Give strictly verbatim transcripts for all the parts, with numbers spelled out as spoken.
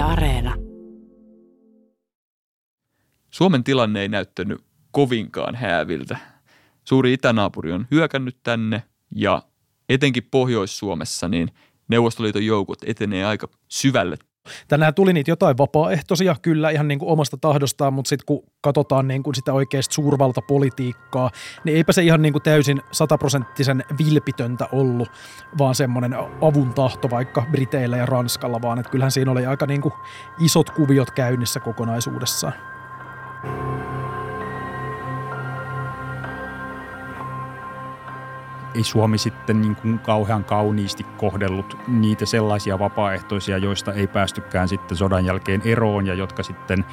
Yle Areena. Suomen tilanne ei näyttänyt kovinkaan hääviltä. Suuri itänaapuri on hyökännyt tänne ja etenkin Pohjois-Suomessa niin Neuvostoliiton joukot etenee aika syvälle. Tänään tuli niitä jotain vapaaehtoisia kyllä ihan niin kuin omasta tahdostaan, mutta sitten kun katsotaan niin kuin sitä oikeasta suurvaltapolitiikkaa, niin eipä se ihan niin kuin täysin sataprosenttisen vilpitöntä ollut, vaan semmoinen avun tahto vaikka Briteillä ja Ranskalla, vaan että kyllähän siinä oli aika niin kuin isot kuviot käynnissä kokonaisuudessaan. Ei Suomi sitten niin kuin kauhean kauniisti kohdellut niitä sellaisia vapaaehtoisia, joista ei päästykään sitten sodan jälkeen eroon ja jotka sitten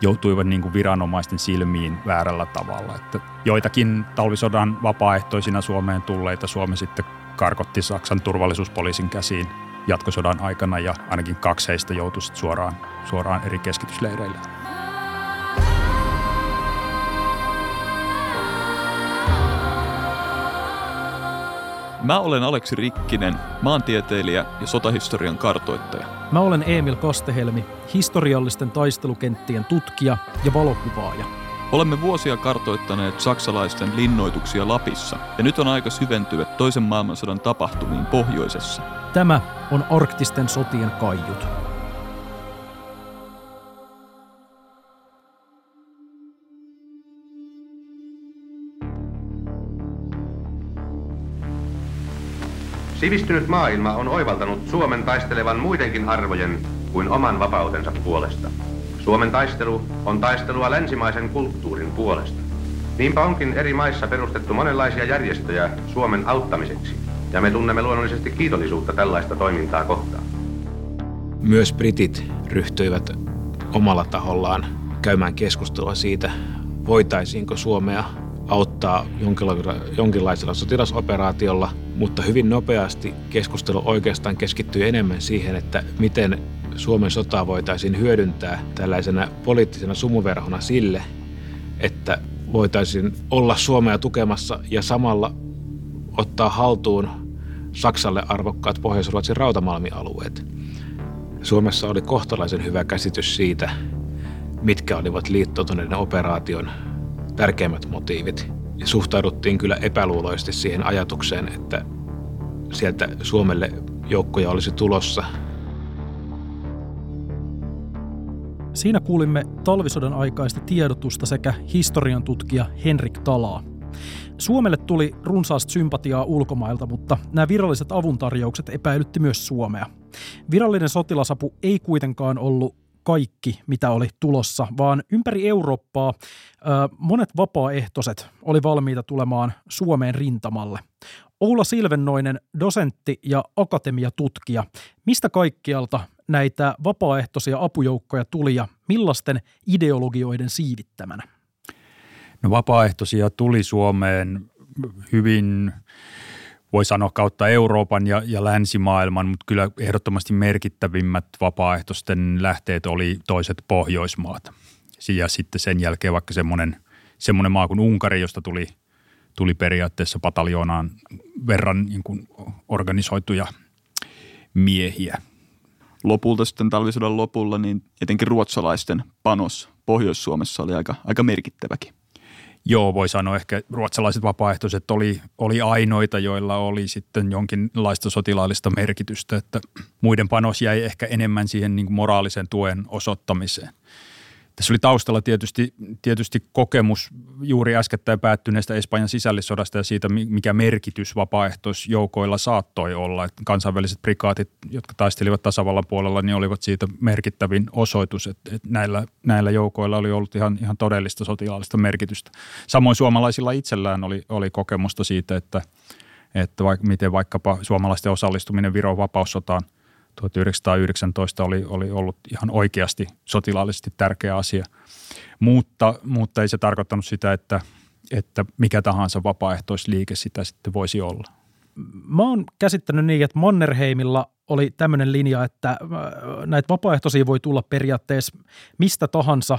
joutuivat niin kuin viranomaisten silmiin väärällä tavalla. Että joitakin talvisodan vapaaehtoisina Suomeen tulleita Suomi sitten karkotti Saksan turvallisuuspoliisin käsiin jatkosodan aikana ja ainakin kaksi heistä joutui suoraan, suoraan eri keskitysleireille. Mä olen Aleksi Rikkinen, maantieteilijä ja sotahistorian kartoittaja. Mä olen Emil Kastehelmi, historiallisten taistelukenttien tutkija ja valokuvaaja. Olemme vuosia kartoittaneet saksalaisten linnoituksia Lapissa, ja nyt on aika syventyä toisen maailmansodan tapahtumiin pohjoisessa. Tämä on arktisten sotien kaiut. Sivistynyt maailma on oivaltanut Suomen taistelevan muidenkin arvojen kuin oman vapautensa puolesta. Suomen taistelu on taistelua länsimaisen kulttuurin puolesta. Niinpä onkin eri maissa perustettu monenlaisia järjestöjä Suomen auttamiseksi, ja me tunnemme luonnollisesti kiitollisuutta tällaista toimintaa kohtaan. Myös britit ryhtyivät omalla tahollaan käymään keskustelua siitä, voitaisiinko Suomea auttaa jonkinlaisella sotilasoperaatiolla, mutta hyvin nopeasti keskustelu oikeastaan keskittyy enemmän siihen, että miten Suomen sotaa voitaisiin hyödyntää tällaisena poliittisena sumuverhona sille, että voitaisiin olla Suomea tukemassa ja samalla ottaa haltuun Saksalle arvokkaat Pohjois-Ruotsin rautamalmialueet. Suomessa oli kohtalaisen hyvä käsitys siitä, mitkä olivat liittoutuneiden operaation tärkeimmät motiivit. Ja suhtauduttiin kyllä epäluuloisesti siihen ajatukseen, että sieltä Suomelle joukkoja olisi tulossa. Siinä kuulimme talvisodan aikaista tiedotusta sekä historian tutkija Henrik Talaa. Suomelle tuli runsaasti sympatiaa ulkomailta, mutta nämä viralliset avuntarjoukset epäilytti myös Suomea. Virallinen sotilasapu ei kuitenkaan ollut kaikki, mitä oli tulossa, vaan ympäri Eurooppaa monet vapaaehtoiset oli valmiita tulemaan Suomeen rintamalle. Oula Silvennoinen, dosentti ja akatemiatutkija. Mistä kaikkialta näitä vapaaehtoisia apujoukkoja tuli ja millaisten ideologioiden siivittämänä? No, vapaaehtoisia tuli Suomeen hyvin, voi sanoa, kautta Euroopan ja, ja länsimaailman, mutta kyllä ehdottomasti merkittävimmät vapaaehtoisten lähteet oli toiset Pohjoismaat. Ja sitten sen jälkeen vaikka semmoinen, semmoinen maa kuin Unkari, josta tuli, tuli periaatteessa pataljoonaan verran niin kuin organisoituja miehiä. Lopulta sitten talvisodan lopulla niin etenkin ruotsalaisten panos Pohjois-Suomessa oli aika, aika merkittäväkin. Joo, voi sanoa, ehkä ruotsalaiset vapaaehtoiset oli, oli ainoita, joilla oli sitten jonkinlaista sotilaallista merkitystä, että muiden panos jäi ehkä enemmän siihen niin kuin moraalisen tuen osoittamiseen. Tässä oli taustalla tietysti, tietysti kokemus juuri äskettäin päättyneestä Espanjan sisällissodasta ja siitä, mikä merkitys vapaaehtoisjoukoilla saattoi olla. Että kansainväliset prikaatit, jotka taistelivat tasavallan puolella, niin olivat siitä merkittävin osoitus, että, että näillä, näillä joukoilla oli ollut ihan, ihan todellista sotilaallista merkitystä. Samoin suomalaisilla itsellään oli, oli kokemusta siitä, että, että vaikka, miten vaikkapa suomalaisten osallistuminen Viron vapaussotaan tuhatyhdeksänsataayhdeksäntoista oli, oli ollut ihan oikeasti sotilaallisesti tärkeä asia, mutta, mutta ei se tarkoittanut sitä, että, että mikä tahansa vapaaehtoisliike sitä sitten voisi olla. Mä oon käsittänyt niin, että Mannerheimilla oli tämmöinen linja, että näitä vapaaehtoisia voi tulla periaatteessa mistä tahansa,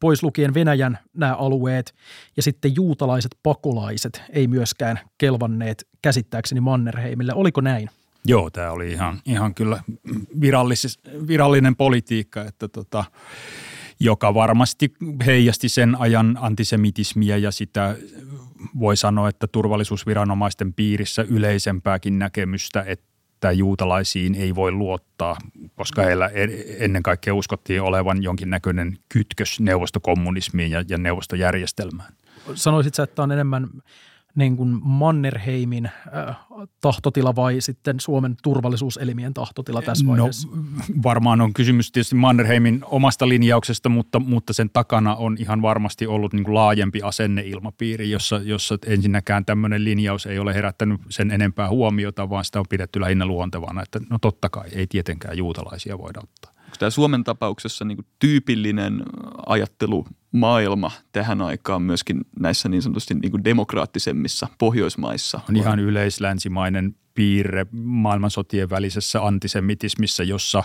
pois lukien Venäjän nämä alueet, ja sitten juutalaiset pakolaiset ei myöskään kelvanneet käsittääkseni Mannerheimille. Oliko näin? Joo, tämä oli ihan, ihan kyllä virallis, virallinen politiikka, että tota, joka varmasti heijasti sen ajan antisemitismiä ja sitä voi sanoa, että turvallisuusviranomaisten piirissä yleisempääkin näkemystä, että juutalaisiin ei voi luottaa, koska heillä ennen kaikkea uskottiin olevan jonkinnäköinen kytkös neuvostokommunismiin ja, ja neuvostojärjestelmään. Sanoisit sä, että on enemmän niin kuin Mannerheimin äh, tahtotila vai sitten Suomen turvallisuuselimien tahtotila tässä vaiheessa? No, varmaan on kysymys tietysti Mannerheimin omasta linjauksesta, mutta, mutta sen takana on ihan varmasti ollut niin kuin laajempi asenneilmapiiri, jossa, jossa ensinnäkään tämmöinen linjaus ei ole herättänyt sen enempää huomiota, vaan sitä on pidetty lähinnä luontevana, että no totta kai, ei tietenkään juutalaisia voida ottaa. Onko tämä Suomen tapauksessa niin kuin tyypillinen ajattelumaailma tähän aikaan myöskin näissä niin sanotusti niin kuin demokraattisemmissa Pohjoismaissa? On ihan yleislänsimainen piirre maailmansotien välisessä antisemitismissä, jossa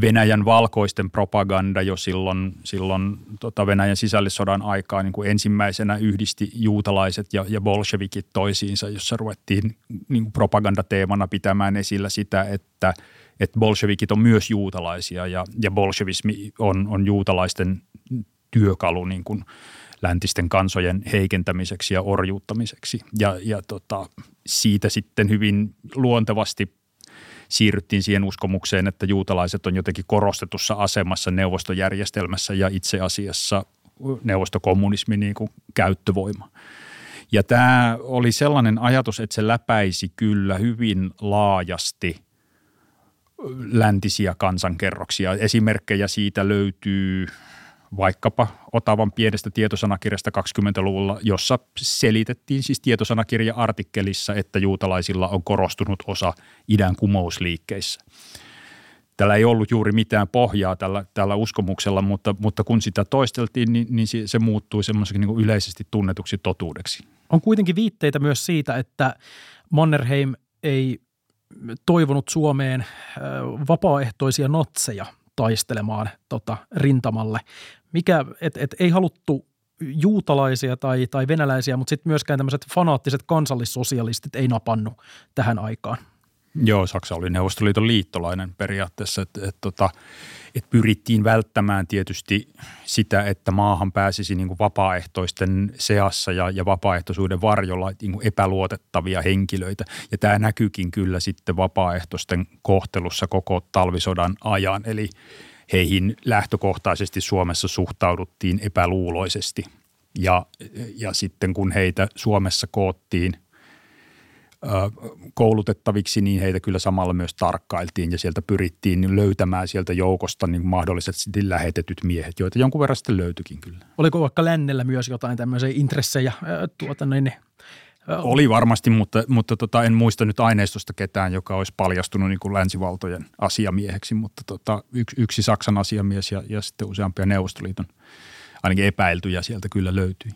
Venäjän valkoisten propaganda jo silloin, silloin tota Venäjän sisällissodan aikaa niin kuin ensimmäisenä yhdisti juutalaiset ja, ja bolshevikit toisiinsa, jossa ruvettiin niin kuin propagandateemana pitämään esillä sitä, että että bolshevikit on myös juutalaisia ja, ja bolshevismi on, on juutalaisten työkalu niin kuin läntisten kansojen heikentämiseksi ja orjuuttamiseksi. Ja, ja tota, siitä sitten hyvin luontevasti siirryttiin siihen uskomukseen, että juutalaiset on jotenkin korostetussa asemassa neuvostojärjestelmässä ja itse asiassa neuvostokommunismi niin kuin käyttövoima. Ja tämä oli sellainen ajatus, että se läpäisi kyllä hyvin laajasti – läntisiä kansankerroksia. Esimerkkejä siitä löytyy vaikkapa Otavan pienestä tietosanakirjasta kaksikymmentäluvulla, jossa selitettiin siis tietosanakirja-artikkelissa, että juutalaisilla on korostunut osa idän kumousliikkeissä. Tällä ei ollut juuri mitään pohjaa tällä, tällä uskomuksella, mutta, mutta kun sitä toisteltiin, niin, niin se, se muuttui semmoiseksi niin kuin yleisesti tunnetuksi totuudeksi. On kuitenkin viitteitä myös siitä, että Mannerheim ei – toivonut Suomeen vapaaehtoisia natseja taistelemaan tota, rintamalle. Mikä, et, et, ei haluttu juutalaisia tai, tai venäläisiä, mutta sitten myöskään tämmöiset fanaattiset kansallissosialistit ei napannut tähän aikaan. Joo, Saksa oli Neuvostoliiton liittolainen periaatteessa, että et, tota, et pyrittiin välttämään tietysti sitä, että maahan pääsisi niin kuin vapaaehtoisten seassa ja, ja vapaaehtoisuuden varjolla niin kuin epäluotettavia henkilöitä. Ja tämä näkyykin kyllä sitten vapaaehtoisten kohtelussa koko talvisodan ajan, eli heihin lähtökohtaisesti Suomessa suhtauduttiin epäluuloisesti ja, ja sitten kun heitä Suomessa koottiin koulutettaviksi, niin heitä kyllä samalla myös tarkkailtiin ja sieltä pyrittiin löytämään sieltä joukosta niin mahdollisesti lähetetyt miehet, joita jonkun verran sitten löytyikin kyllä. Oliko vaikka lännellä myös jotain tämmöisiä intressejä? Tuota, niin, Oli varmasti, mutta, mutta tota, en muista nyt aineistosta ketään, joka olisi paljastunut niin kuin länsivaltojen asiamieheksi, mutta tota, yksi, yksi Saksan asiamies ja, ja sitten useampia Neuvostoliiton ainakin epäiltyjä sieltä kyllä löytyi.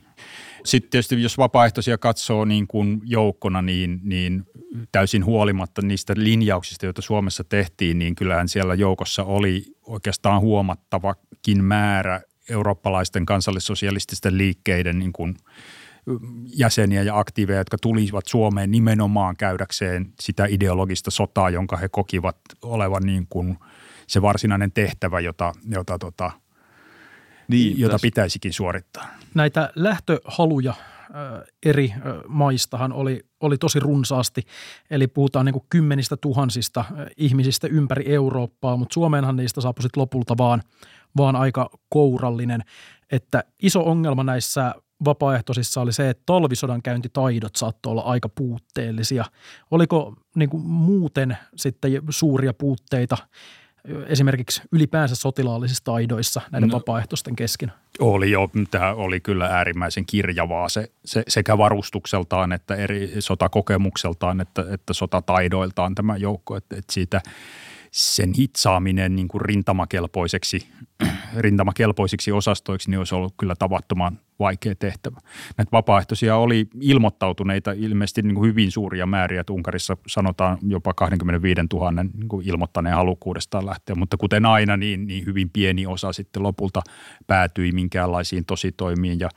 Sitten tietysti jos vapaaehtoisia katsoo niin kuin joukkona, niin, niin täysin huolimatta niistä linjauksista, joita Suomessa tehtiin, niin kyllähän siellä joukossa oli oikeastaan huomattavakin määrä eurooppalaisten kansallissosialististen liikkeiden niin kuin jäseniä ja aktiiveja, jotka tulivat Suomeen nimenomaan käydäkseen sitä ideologista sotaa, jonka he kokivat olevan niin kuin se varsinainen tehtävä, jota, jota tota, Niin, jota tässä pitäisikin suorittaa. Näitä lähtöhaluja ö, eri ö, maistahan oli, oli tosi runsaasti, eli puhutaan niin kuin kymmenistä tuhansista ihmisistä ympäri Eurooppaa, mutta Suomeenhan niistä saapui sitten lopulta vaan, vaan aika kourallinen. Että iso ongelma näissä vapaaehtoisissa oli se, että talvisodan käyntitaidot saattoi olla aika puutteellisia. Oliko niin kuin muuten sitten suuria puutteita esimerkiksi ylipäänsä sotilaallisissa taidoissa näiden no, vapaaehtoisten kesken? Oli joo. Tämä oli kyllä äärimmäisen kirjavaa se, se, sekä varustukseltaan että eri sotakokemukseltaan että, että sotataidoiltaan tämä joukko. Että, että siitä sen hitsaaminen niin kuin rintamakelpoiseksi, rintamakelpoisiksi osastoiksi niin olisi ollut kyllä tavattoman vaikea tehtävä. Näitä vapaaehtoisia oli ilmoittautuneita ilmeisesti niin kuin hyvin suuria määriä, että Unkarissa sanotaan jopa kaksikymmentäviisituhatta niin kuin ilmoittaneen halukkuudestaan lähteä, mutta kuten aina niin, niin hyvin pieni osa sitten lopulta päätyi minkäänlaisiin tositoimiin ja,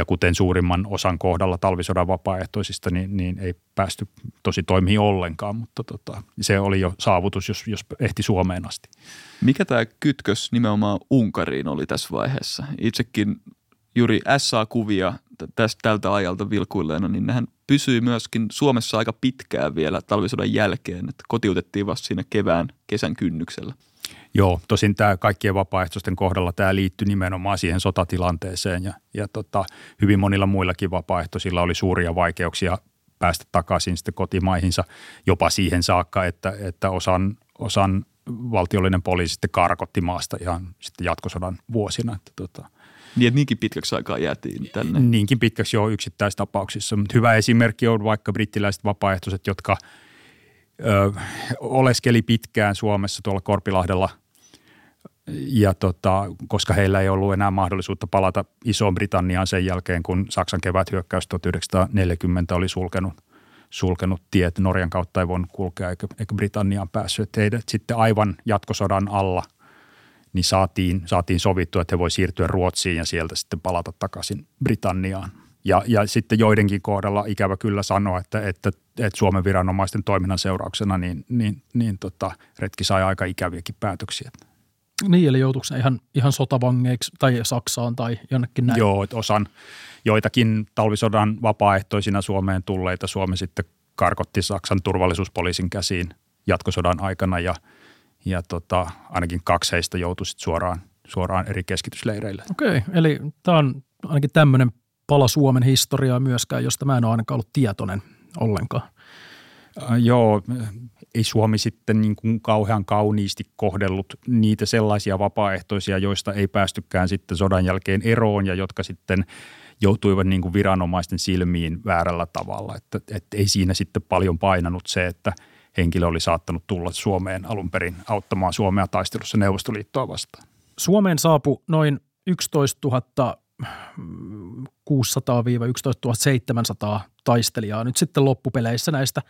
Ja kuten suurimman osan kohdalla talvisodan vapaaehtoisista, niin, niin ei päästy tosi toimiin ollenkaan, mutta tota, se oli jo saavutus, jos, jos ehti Suomeen asti. Mikä tämä kytkös nimenomaan Unkariin oli tässä vaiheessa? Itsekin juuri S A-kuvia tästä tältä ajalta vilkuilleena, niin nehän pysyi myöskin Suomessa aika pitkään vielä talvisodan jälkeen, että kotiutettiin vasta siinä kevään kesän kynnyksellä. Joo, tosin tämä kaikkien vapaaehtoisten kohdalla tämä liittyi nimenomaan siihen sotatilanteeseen ja, ja tota, hyvin monilla muillakin vapaaehtoisilla oli suuria vaikeuksia päästä takaisin sitten kotimaihinsa jopa siihen saakka, että, että osan, osan valtiollinen poliisi sitten karkotti maasta ihan sitten jatkosodan vuosina. Että, tota. Niin, että niinkin pitkäksi aikaa jäätiin tänne? Niinkin pitkäksi jo yksittäistapauksissa, mutta hyvä esimerkki on vaikka brittiläiset vapaaehtoiset, jotka Ö, oleskeli pitkään Suomessa tuolla Korpilahdella, ja tota, koska heillä ei ollut enää mahdollisuutta palata Iso-Britanniaan sen jälkeen, kun Saksan keväthyökkäys tuhatyhdeksänsataaneljäkymmentä oli sulkenut, sulkenut tiet. Norjan kautta ei voinut kulkea eikä, eikä Britanniaan päässyt. Että heidät sitten aivan jatkosodan alla niin saatiin, saatiin sovittua, että he voi siirtyä Ruotsiin ja sieltä sitten palata takaisin Britanniaan. Ja, ja sitten joidenkin kohdalla ikävä kyllä sanoa, että, että, että Suomen viranomaisten toiminnan seurauksena niin, niin, niin tota, retki sai aika ikäviäkin päätöksiä. Niin, eli joutuiko ne ihan, ihan sotavangeiksi tai Saksaan tai jonnekin näin? Joo, että osan joitakin talvisodan vapaaehtoisina Suomeen tulleita Suomi sitten karkotti Saksan turvallisuuspoliisin käsiin jatkosodan aikana ja, ja tota, ainakin kaksi heistä joutui sitten suoraan, suoraan eri keskitysleireille. Okei, eli tämä on ainakin tämmöinen pala Suomen historiaa myöskään, josta mä en ole ainakaan ollut tietoinen ollenkaan. Äh, joo, ei Suomi sitten niin kuin kauhean kauniisti kohdellut niitä sellaisia vapaaehtoisia, joista ei päästykään sitten sodan jälkeen eroon ja jotka sitten joutuivat niin kuin viranomaisten silmiin väärällä tavalla. Että, että ei siinä sitten paljon painanut se, että henkilö oli saattanut tulla Suomeen alun perin auttamaan Suomea taistelussa Neuvostoliittoa vastaan. Suomeen saapui noin yksitoistatuhatta kuusisataa–yksitoistatuhatta seitsemänsataa taistelijaa nyt sitten loppupeleissä näistä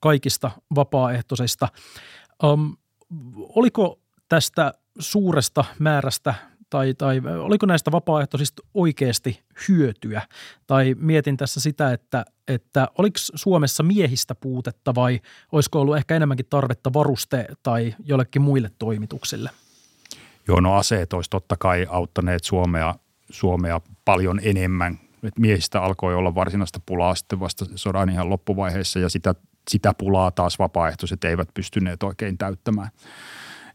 kaikista vapaaehtoisista. Öm, oliko tästä suuresta määrästä tai, tai oliko näistä vapaaehtoisista oikeasti hyötyä? Tai mietin tässä sitä, että, että oliko Suomessa miehistä puutetta vai olisiko ollut ehkä enemmänkin tarvetta varuste- tai jollekin muille toimituksille? Joo, no aseet olisi totta kai auttaneet Suomea Suomea paljon enemmän. Et miehistä alkoi olla varsinaista pulaa sitten vasta sodan ihan loppuvaiheessa ja sitä, sitä pulaa taas vapaaehtoiset eivät pystyneet oikein täyttämään.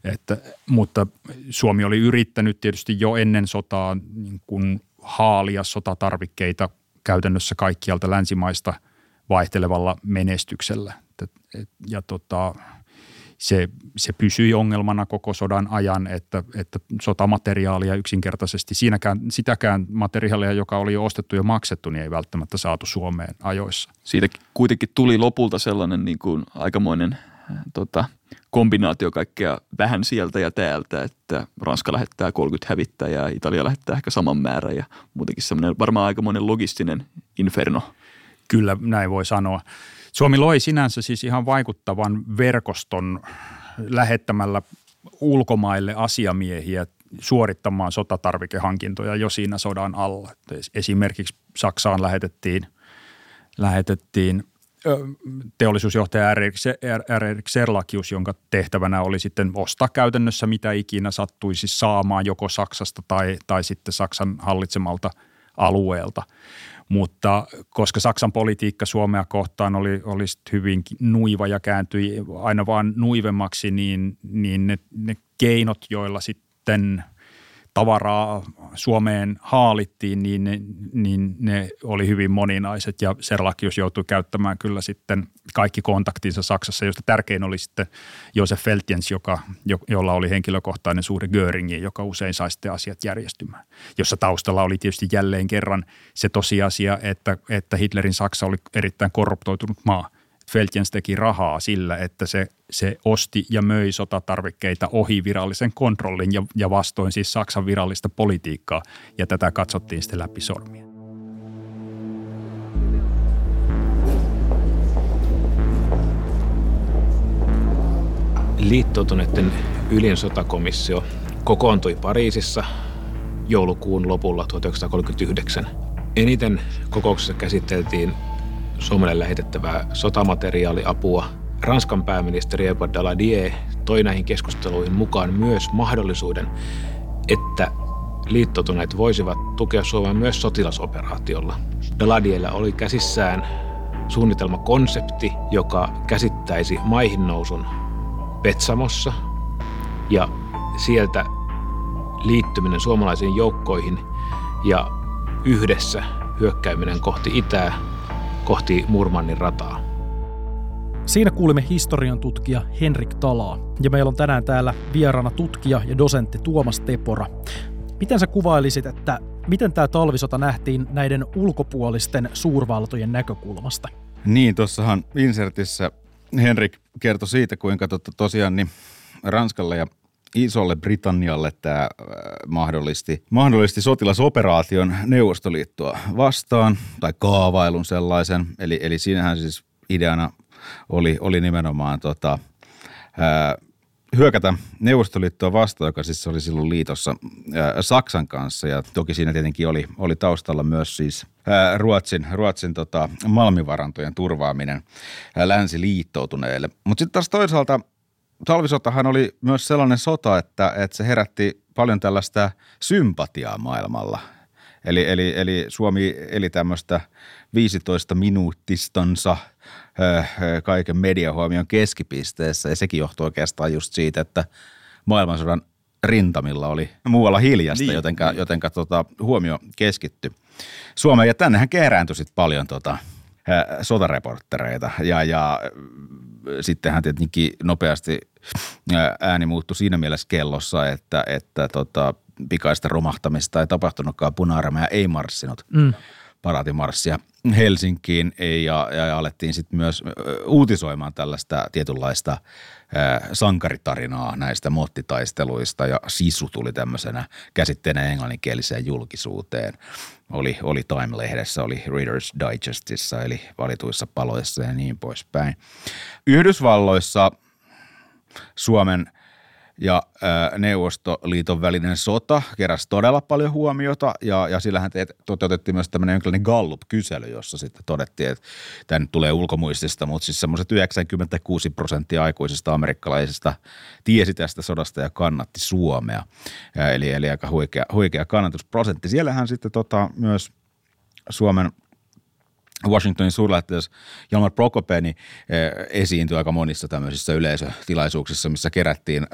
Että, mutta Suomi oli yrittänyt tietysti jo ennen sotaa niin kun haalia sotatarvikkeita käytännössä kaikkialta länsimaista vaihtelevalla menestyksellä. Et, et, ja tota, Se, se pysyi ongelmana koko sodan ajan, että, että sotamateriaalia yksinkertaisesti, siinäkään, sitäkään materiaalia, joka oli jo ostettu ja maksettu, niin ei välttämättä saatu Suomeen ajoissa. Siitä kuitenkin tuli lopulta sellainen niin kuin aikamoinen tota, kombinaatio kaikkea vähän sieltä ja täältä, että Ranska lähettää kolmekymmentä hävittäjää, Italia lähettää ehkä saman määrän ja muutenkin semmoinen varmaan aikamoinen logistinen inferno. Kyllä näin voi sanoa. Suomi loi sinänsä siis ihan vaikuttavan verkoston lähettämällä ulkomaille asiamiehiä suorittamaan sotatarvikehankintoja jo siinä sodan alla. Esimerkiksi Saksaan lähetettiin, lähetettiin teollisuusjohtaja Erich Serlakius, jonka tehtävänä oli sitten ostaa käytännössä mitä ikinä sattuisi saamaan joko Saksasta tai, tai sitten Saksan hallitsemalta alueelta. Mutta koska Saksan politiikka Suomea kohtaan oli, oli hyvin nuiva ja kääntyi aina vaan nuivemmaksi, niin, niin ne, ne keinot, joilla sitten tavaraa Suomeen haalittiin, niin ne, niin ne oli hyvin moninaiset. Ja Serlakius joutui käyttämään kyllä sitten kaikki kontaktinsa Saksassa, josta tärkein oli sitten Josef Veltjens, joka, jo, jolla oli henkilökohtainen suhde Göringiin, joka usein sai sitten asiat järjestymään. Jossa taustalla oli tietysti jälleen kerran se tosiasia, että, että Hitlerin Saksa oli erittäin korruptoitunut maa. Veltjens teki rahaa sillä, että se, se osti ja möi sotatarvikkeita ohi virallisen kontrollin ja, ja vastoin siis Saksan virallista politiikkaa, ja tätä katsottiin sitten läpi sormia. Liittoutuneiden ylin sotakomissio kokoontui Pariisissa joulukuun lopulla tuhatyhdeksänsataakolmekymmentäyhdeksän. Eniten kokouksessa käsiteltiin Suomelle lähetettävää sotamateriaaliapua. Ranskan pääministeri Eropa Daladier toi näihin keskusteluihin mukaan myös mahdollisuuden, että liittoutuneet voisivat tukea Suomea myös sotilasoperaatiolla. Daladierillä oli käsissään suunnitelmakonsepti, joka käsittäisi maihinnousun Petsamossa ja sieltä liittyminen suomalaisiin joukkoihin ja yhdessä hyökkääminen kohti itää, kohti Murmannin rataa. Siinä kuulimme historian tutkija Henrik Talaa ja meillä on tänään täällä vieraana tutkija ja dosentti Tuomas Tepora. Miten sä kuvailisit, että miten tämä talvisota nähtiin näiden ulkopuolisten suurvaltojen näkökulmasta? Niin, tuossahan insertissä Henrik kertoi siitä, kuinka tosiaan niin Ranskalle ja Isolle Britannialle tämä mahdollisti, mahdollisti sotilasoperaation Neuvostoliittoa vastaan, tai kaavailun sellaisen. Eli, eli siinähän siis ideana oli, oli nimenomaan tota, ää, hyökätä Neuvostoliittoa vastaan, joka siis oli silloin liitossa ää, Saksan kanssa. Ja toki siinä tietenkin oli, oli taustalla myös siis ää, Ruotsin, Ruotsin tota, malmivarantojen turvaaminen ää, länsiliittoutuneille. Mutta sitten taas toisaalta talvisotahan oli myös sellainen sota, että, että se herätti paljon tällaista sympatiaa maailmalla. Eli, eli, eli Suomi eli tämmöistä viisitoista minuuttistansa kaiken mediahuomion keskipisteessä, ja sekin johtui oikeastaan just siitä, että maailmansodan rintamilla oli muualla hiljasta, niin, jotenka, niin. jotenka tota, huomio keskittyi Suomeen. Ja tännehän kerääntyi sit paljon tota, sotareporttereita, ja, ja sittenhän tietenkin nopeasti ääni muuttui siinä mielessä kellossa, että, että tota, pikaista romahtamista ei tapahtunutkaan, puna-armeija ei marssinut. Mm. Paraatimarssia Helsinkiin ja, ja alettiin sitten myös uutisoimaan tällaista tietynlaista ää, sankaritarinaa näistä mottitaisteluista, ja sisu tuli tämmöisenä käsitteenä englanninkieliseen julkisuuteen. Oli, oli Time-lehdessä, oli Reader's Digestissa, eli valituissa paloissa ja niin poispäin. Yhdysvalloissa Suomen ja ää, Neuvostoliiton välinen sota keräsi todella paljon huomiota, ja, ja sillähän te, toteutettiin myös tämmöinen jonkinlainen Gallup-kysely, jossa sitten todettiin, että tämä nyt tulee ulkomuistista, mutta siis semmoiset yhdeksänkymmentäkuusi prosenttia aikuisista amerikkalaisista tiesi tästä sodasta ja kannatti Suomea, ja eli, eli aika huikea, huikea kannatusprosentti. Siellähän sitten tota, myös Suomen Washingtonin suurlähettiläs Hjalmar Procope niin esiintyi aika monissa tämmöisissä yleisötilaisuuksissa, missä kerättiin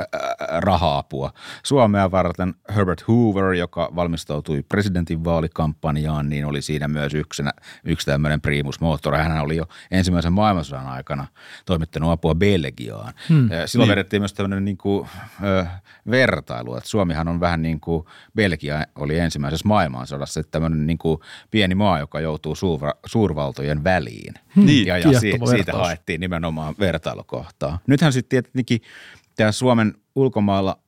raha-apua Suomea varten. Herbert Hoover, joka valmistautui presidentin vaalikampanjaan, niin oli siinä myös yksinä, yksi tämmöinen primus motor. Hän oli jo ensimmäisen maailmansodan aikana toimittanut apua Belgiaan. Hmm. Silloin vedettiin niin. myös tämmöinen niin kuin, ö, vertailu, että Suomihan on vähän niin kuin Belgia oli ensimmäisessä maailmansodassa, että tämmöinen niin kuin pieni maa, joka joutuu suura, suurvaltojen väliin. Niin, ja ja si- siitä haettiin nimenomaan vertailukohtaa. Nythän sitten tietenkin tämä Suomen ulkomailla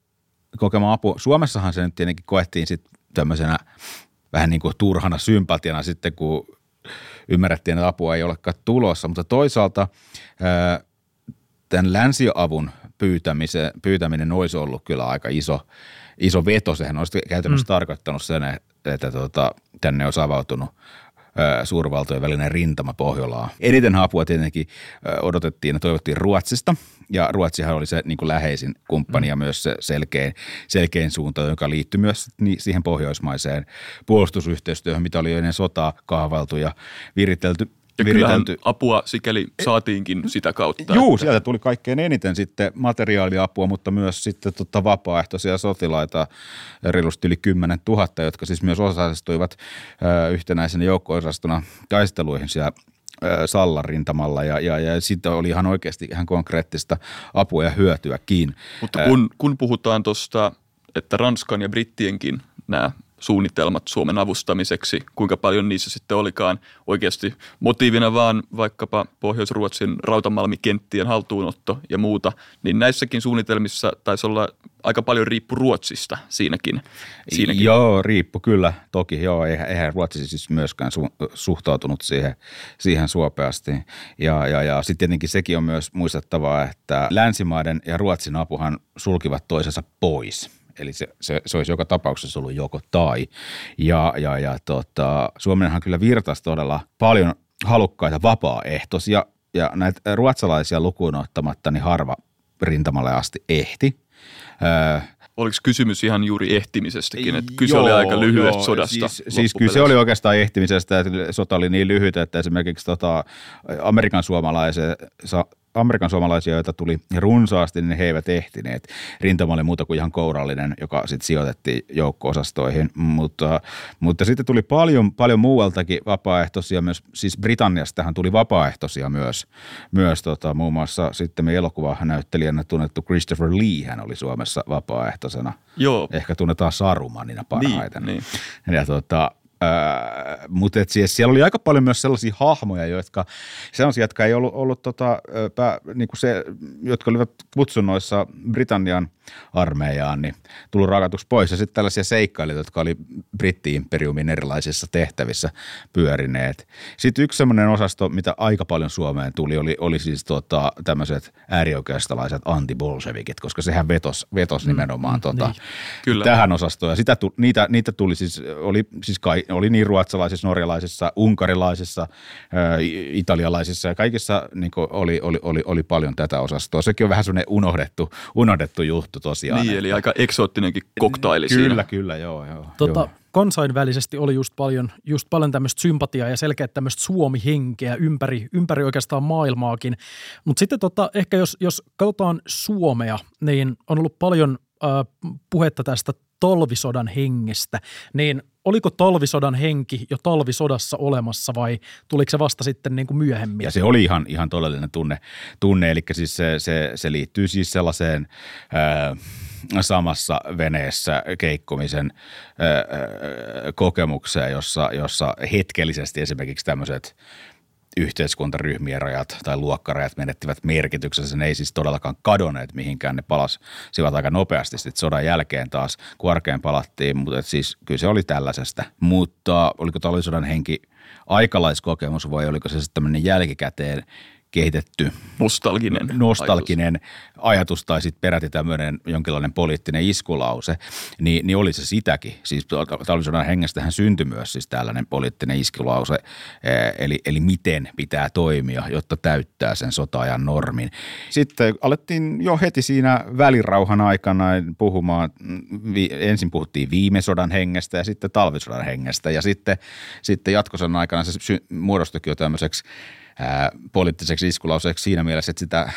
kokema apu, Suomessahan se nyt tietenkin koettiin sitten tämmöisenä vähän niin kuin turhana sympatiana sitten, kun ymmärrettiin, että apua ei olekaan tulossa, mutta toisaalta tämän länsiavun pyytäminen, pyytäminen olisi ollut kyllä aika iso, iso veto. Sehän olisi käytännössä mm. tarkoittanut sen, että tuota, tänne olisi avautunut suurvaltojen välinen rintama Pohjolaa. Eniten apua tietenkin odotettiin ja toivottiin Ruotsista, ja Ruotsihan oli se niin kuin läheisin kumppani ja myös se selkein, selkein suunta, joka liittyi myös siihen pohjoismaiseen puolustusyhteistyöhön, mitä oli jo ennen sotaa kahvailtu ja viritelty. Ja kyllähän apua sikäli saatiinkin sitä kautta. Juu, että sieltä tuli kaikkein eniten sitten materiaaliapua, mutta myös sitten tota vapaaehtoisia sotilaita, reilusti yli kymmenen tuhatta, jotka siis myös osallistuivat ö, yhtenäisenä joukko-osastona taisteluihin siellä ö, Sallan rintamalla. Ja, ja, ja siitä oli ihan oikeasti ihan konkreettista apua ja hyötyäkin. Mutta kun, kun puhutaan tuosta, että Ranskan ja Brittienkin nämä suunnitelmat Suomen avustamiseksi, kuinka paljon niissä sitten olikaan oikeasti motiivina vaan vaikkapa Pohjois-Ruotsin rautamalmikenttien haltuunotto ja muuta, niin näissäkin suunnitelmissa taisi olla aika paljon riippu Ruotsista siinäkin. siinäkin. Joo, riippu kyllä toki, joo, eihän, eihän Ruotsi siis myöskään su- suhtautunut siihen, siihen suopeasti. Ja, ja, ja sitten tietenkin sekin on myös muistettavaa, että länsimaiden ja Ruotsin apuhan sulkivat toisensa pois. Eli se, se, se olisi joka tapauksessa ollut joko tai. Ja, ja, ja tota, Suomenhan kyllä virtasi todella paljon halukkaita vapaaehtoisia, ja näitä ruotsalaisia lukuun ottamatta niin harva rintamalle asti ehti. Öö, Oliko kysymys ihan juuri ehtimisestäkin, että kyse joo, oli aika lyhyestä joo, sodasta? Siis, siis kyse oli oikeastaan ehtimisestä, että sota oli niin lyhyt, että esimerkiksi tota, Amerikan suomalaisia, Amerikan suomalaisia, joita tuli runsaasti, niin he eivät ehtineet. Rintama oli muuta kuin ihan kourallinen, joka sitten sijoitettiin joukko-osastoihin, mutta, mutta sitten tuli paljon, paljon muualtakin vapaaehtoisia myös, siis Britanniastahan tuli vapaaehtoisia myös, myös tota, muun muassa sitten me elokuvanäyttelijänä tunnettu Christopher Lee, hän oli Suomessa vapaaehtoisena. Joo. Ehkä tunnetaan Sarumanina parhaiten. Niin, niin. Ja tota... Öö, mutta siis siellä oli aika paljon myös sellaisia hahmoja, jotka, sellaisia, jotka ei ollut, ollut tota, pää, niin kuin se, jotka olivat kutsunnoissa Britannian armeijaan, niin tullut raakatuksi pois. Ja sitten tällaisia seikkailijoita, jotka oli Britti-imperiumin erilaisissa tehtävissä pyörineet. Sitten yksi sellainen osasto, mitä aika paljon Suomeen tuli, oli, oli siis tota, tämmöiset äärioikeistolaiset anti-bolshevikit, koska sehän vetosi vetos nimenomaan mm, tota, niin. tähän osastoon. Ja sitä, niitä, niitä tuli siis, oli siis kai oli niin ruotsalaisissa, norjalaisissa, unkarilaisissa, italialaisissa ja kaikissa niin oli, oli, oli, oli paljon tätä osastoa. Sekin on vähän semmoinen unohdettu, unohdettu juttu tosiaan. Niin, eli että... aika eksoottinenkin koktaili kyllä, siinä. Kyllä, kyllä, joo. joo, tota, joo. Kansainvälisesti oli just paljon, just paljon tämmöistä sympatiaa ja selkeä tämmöistä Suomi-henkeä ympäri, ympäri oikeastaan maailmaakin. Mutta sitten tota, ehkä jos, jos katsotaan Suomea, niin on ollut paljon äh, puhetta tästä talvisodan hengestä, niin oliko talvisodan henki jo talvisodassa olemassa vai tuliko se vasta sitten niin kuin myöhemmin? Ja se oli ihan, ihan todellinen tunne, tunne, eli siis se, se, se liittyy siis sellaiseen ää, samassa veneessä keikkumisen ää, kokemukseen, jossa, jossa hetkellisesti esimerkiksi tämmöiset yhteiskuntaryhmien rajat tai luokkarajat menettivät merkityksensä. Ne ei siis todellakaan kadonneet mihinkään. Ne palasivat aika nopeasti sitten sodan jälkeen taas, kun arkeen palattiin. Mutta siis kyllä se oli tällaisesta. Mutta oliko talvisodan henki aikalaiskokemus vai oliko se sitten tämmöinen jälkikäteen kehitetty nostalginen, nostalginen ajatus. ajatus tai sitten peräti tämmöinen jonkinlainen poliittinen iskulause, niin, niin oli se sitäkin. Siis talvisodan hengestähän syntyi myös siis tällainen poliittinen iskulause, eli, eli miten pitää toimia, jotta täyttää sen sota-ajan normin. Sitten alettiin jo heti siinä välirauhan aikana puhumaan, ensin puhuttiin viime sodan hengestä ja sitten talvisodan hengestä ja sitten, sitten jatkosodan aikana se muodostuikin jo tämmöiseksi poliittiseksi iskulauseeksi siinä mielessä, että sitä,